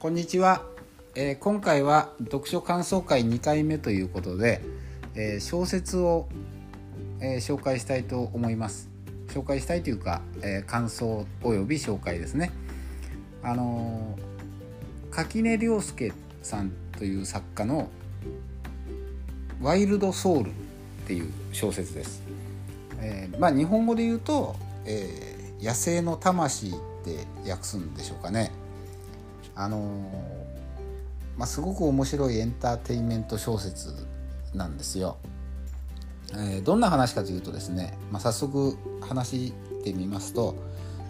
こんにちは、今回は読書感想会2回目ということで、小説を、紹介したいと思います。紹介したいというか、感想および紹介ですね。垣根涼介さんという作家のワイルドソウルっていう小説です。日本語で言うと、野生の魂って訳すんでしょうかね。すごく面白いエンターテインメント小説なんですよ。どんな話かというとですね、早速話してみますと、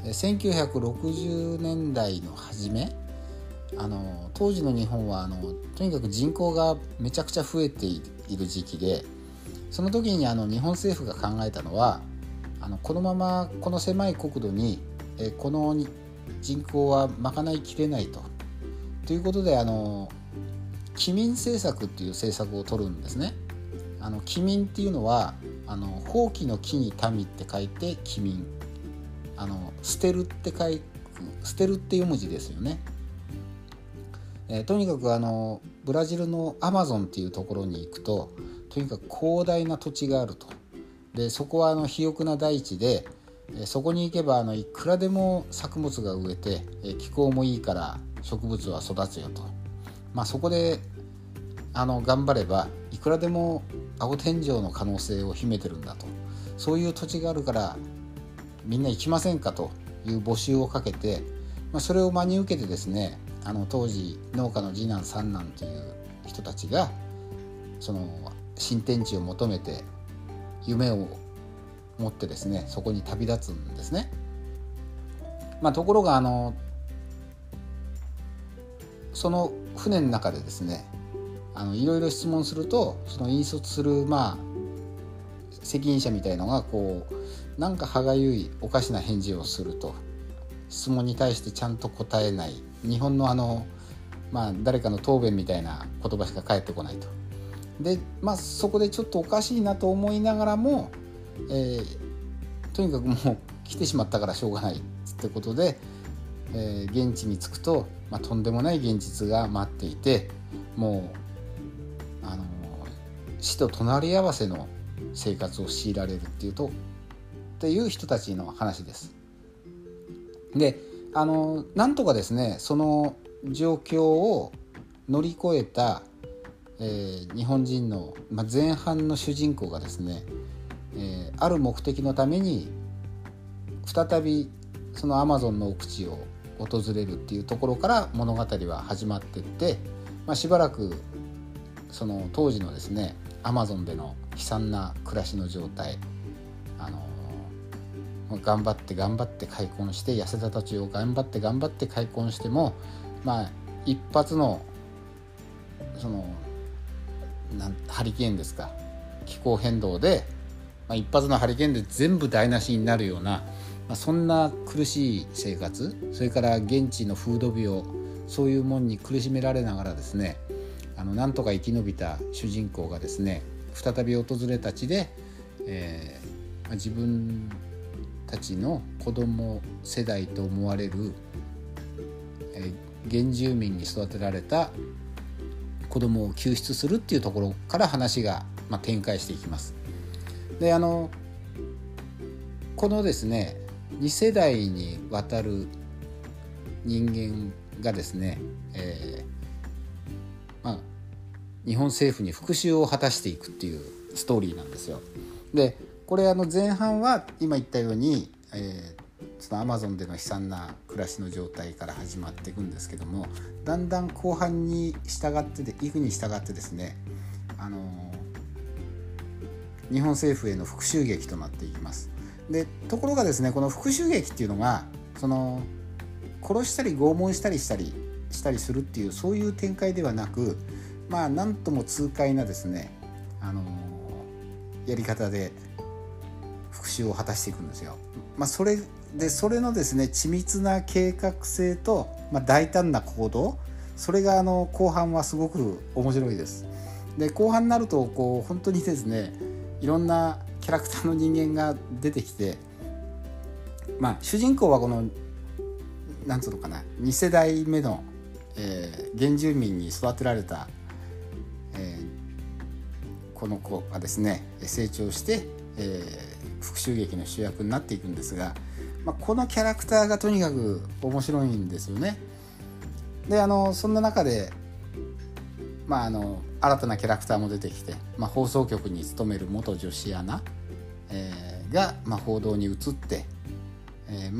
1960年代の初め、当時の日本はとにかく人口がめちゃくちゃ増えている時期で、その時に日本政府が考えたのは、このままこの狭い国土に、この人口は賄いきれないということで、棄民政策っていう政策を取るんですね。棄民っていうのは放棄の棄に民って書いて棄民、捨てるって書いて捨てるっていう文字ですよね。とにかくブラジルのアマゾンっていうところに行くと、とにかく広大な土地があると。でそこは肥沃な大地で、そこに行けばいくらでも作物が植えて、気候もいいから植物は育つよと。そこで頑張ればいくらでも青天井の可能性を秘めてるんだと。そういう土地があるからみんな行きませんかという募集をかけて、それを真に受けてですね、当時農家の次男三男という人たちがその新天地を求めて夢を持ってですね、そこに旅立つんですね。ところがその船の中でですね、いろいろ質問すると、その引率する責任者みたいのがなんか歯がゆいおかしな返事をすると、質問に対してちゃんと答えない、日本の誰かの答弁みたいな言葉しか返ってこないと。でそこでちょっとおかしいなと思いながらも、とにかくもう来てしまったからしょうがないってことで、現地に着くと、とんでもない現実が待っていて、もう死と隣り合わせの生活を強いられるっていう人たちの話です。でなんとかですね、その状況を乗り越えた、日本人の、前半の主人公がですね、ある目的のために再びそのアマゾンの奥地を訪れるっていうところから物語は始まっていって、しばらくその当時のですねアマゾンでの悲惨な暮らしの状態、頑張って開墾して、痩せた土地を頑張って開墾しても、一発のそのハリケーンですか、気候変動で一発のハリケーンで全部台無しになるような、そんな苦しい生活、それから現地の風土病、そういうもんに苦しめられながらですね、なんとか生き延びた主人公がですね、再び訪れた地で、自分たちの子供世代と思われる、原住民に育てられた子供を救出するっていうところから話が、展開していきます。でこのですね2世代にわたる人間がですね、日本政府に復讐を果たしていくっていうストーリーなんですよ。でこれ前半は今言ったように、そのアマゾンでの悲惨な暮らしの状態から始まっていくんですけども、だんだん後半に従ってですね、日本政府への復讐劇となっていきます。でところがですね、この復讐劇っていうのが殺したり拷問したりするっていう、そういう展開ではなく、なんとも痛快なですね、やり方で復讐を果たしていくんですよ。それのですね緻密な計画性と、大胆な行動、それが後半はすごく面白いです。で後半になると本当にですね、いろんなキャラクターの人間が出てきて、主人公はこの2世代目の原住民に育てられた、この子がですね成長して、復讐劇の主役になっていくんですが、このキャラクターがとにかく面白いんですよね。でそんな中で、新たなキャラクターも出てきて、放送局に勤める元女子アナ、が、報道に移って、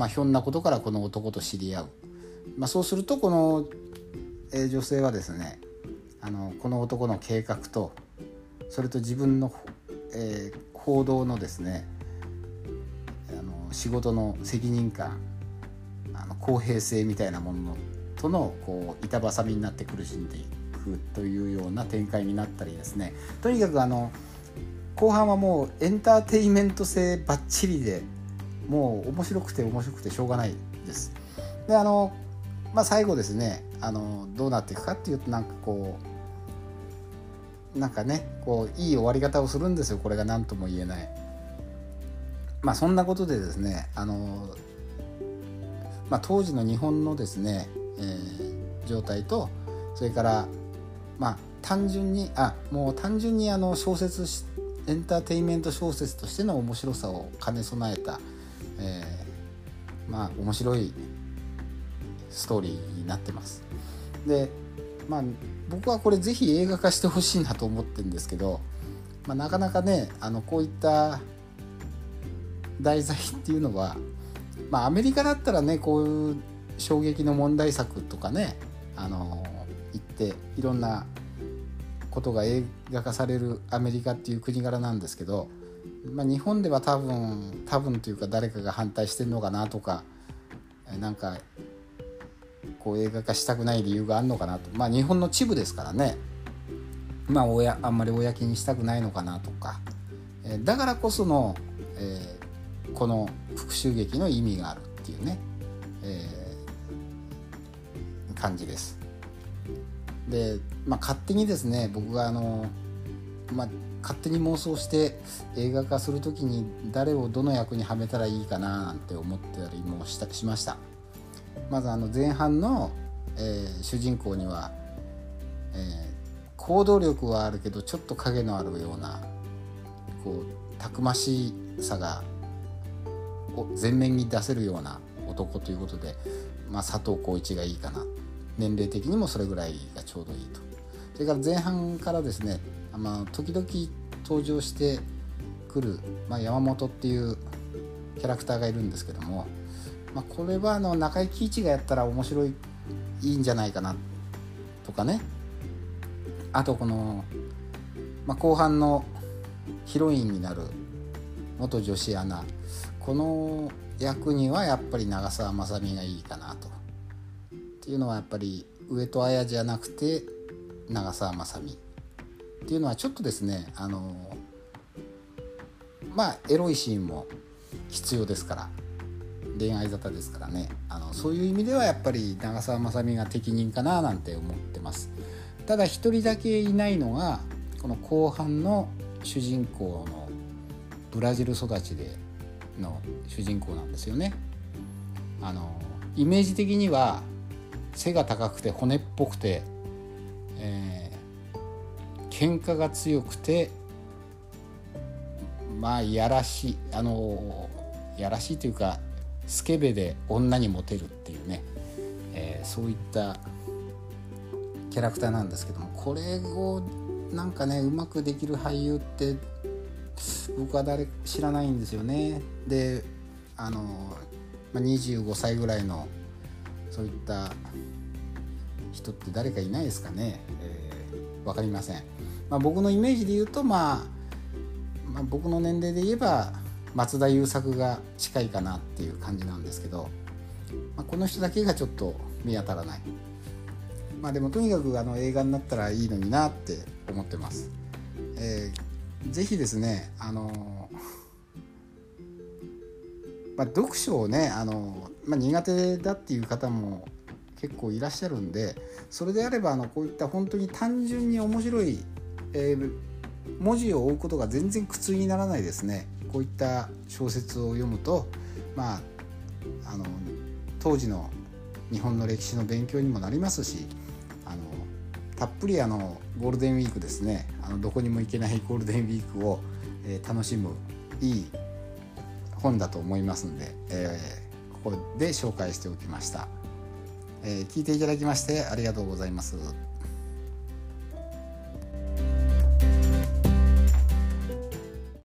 ひょんなことからこの男と知り合う。そうするとこの、女性はですねこの男の計画とそれと自分の、報道のですね仕事の責任感公平性みたいなものとのこう板挟みになって苦しんでいくというような展開になったりですね、とにかく後半はもうエンターテインメント性バッチリでもう面白くてしょうがないです。で最後ですねどうなっていくかっていうとこういい終わり方をするんですよ。これが何とも言えないそんなことでですね当時の日本のですね、状態とそれから単純に小説エンターテインメント小説としての面白さを兼ね備えた、面白いストーリーになってます。で僕はこれぜひ映画化してほしいなと思ってるんですけど、なかなかねこういった題材っていうのは、アメリカだったらねこういう衝撃の問題作とかね言っていろんなことが映画化されるアメリカっていう国柄なんですけど、日本では多分というか誰かが反対してるのかなとかこう映画化したくない理由があるのかなと、日本の一部ですからね、あんまり公にしたくないのかなとか、だからこその、この復讐劇の意味があるっていうね、感じです。で、勝手にですね僕が勝手に妄想して映画化するときに誰をどの役にはめたらいいかななんて思ってたりもしました。まず前半の、主人公には、行動力はあるけどちょっと影のあるようなこうたくましさが前面に出せるような男ということで、佐藤浩市がいいかな。年齢的にもそれぐらいがちょうどいいと。それから前半からですね、時々登場してくる、山本っていうキャラクターがいるんですけども、これは中井貴一がやったら面白いいいんじゃないかなとかね。あとこの、後半のヒロインになる元女子アナ、この役にはやっぱり長澤まさみがいいかなと。っていうのはやっぱり上戸彩じゃなくて長澤まさみっていうのはちょっとですねエロいシーンも必要ですから、恋愛沙汰ですからね、そういう意味ではやっぱり長澤まさみが適任かななんて思ってます。ただ一人だけいないのがこの後半の主人公のブラジル育ちでの主人公なんですよね。イメージ的には背が高くて骨っぽくて、喧嘩が強くてやらしいというかスケベで女にモテるっていうね、そういったキャラクターなんですけども、これをうまくできる俳優って僕は知らないんですよね。で25歳ぐらいのそういった人って誰かいないですかね。わかりません。僕のイメージで言うと僕の年齢で言えば松田優作が近いかなっていう感じなんですけど、この人だけがちょっと見当たらない。でもとにかく映画になったらいいのになって思ってます。ぜひですね読書をね苦手だっていう方も結構いらっしゃるんで、それであればこういった本当に単純に面白い、文字を追うことが全然苦痛にならないですね。こういった小説を読むと、当時の日本の歴史の勉強にもなりますし、たっぷりゴールデンウィークですね、どこにも行けないゴールデンウィークを、楽しむいい本だと思いますので、ここで紹介しておきました。聞いていただきましてありがとうございます。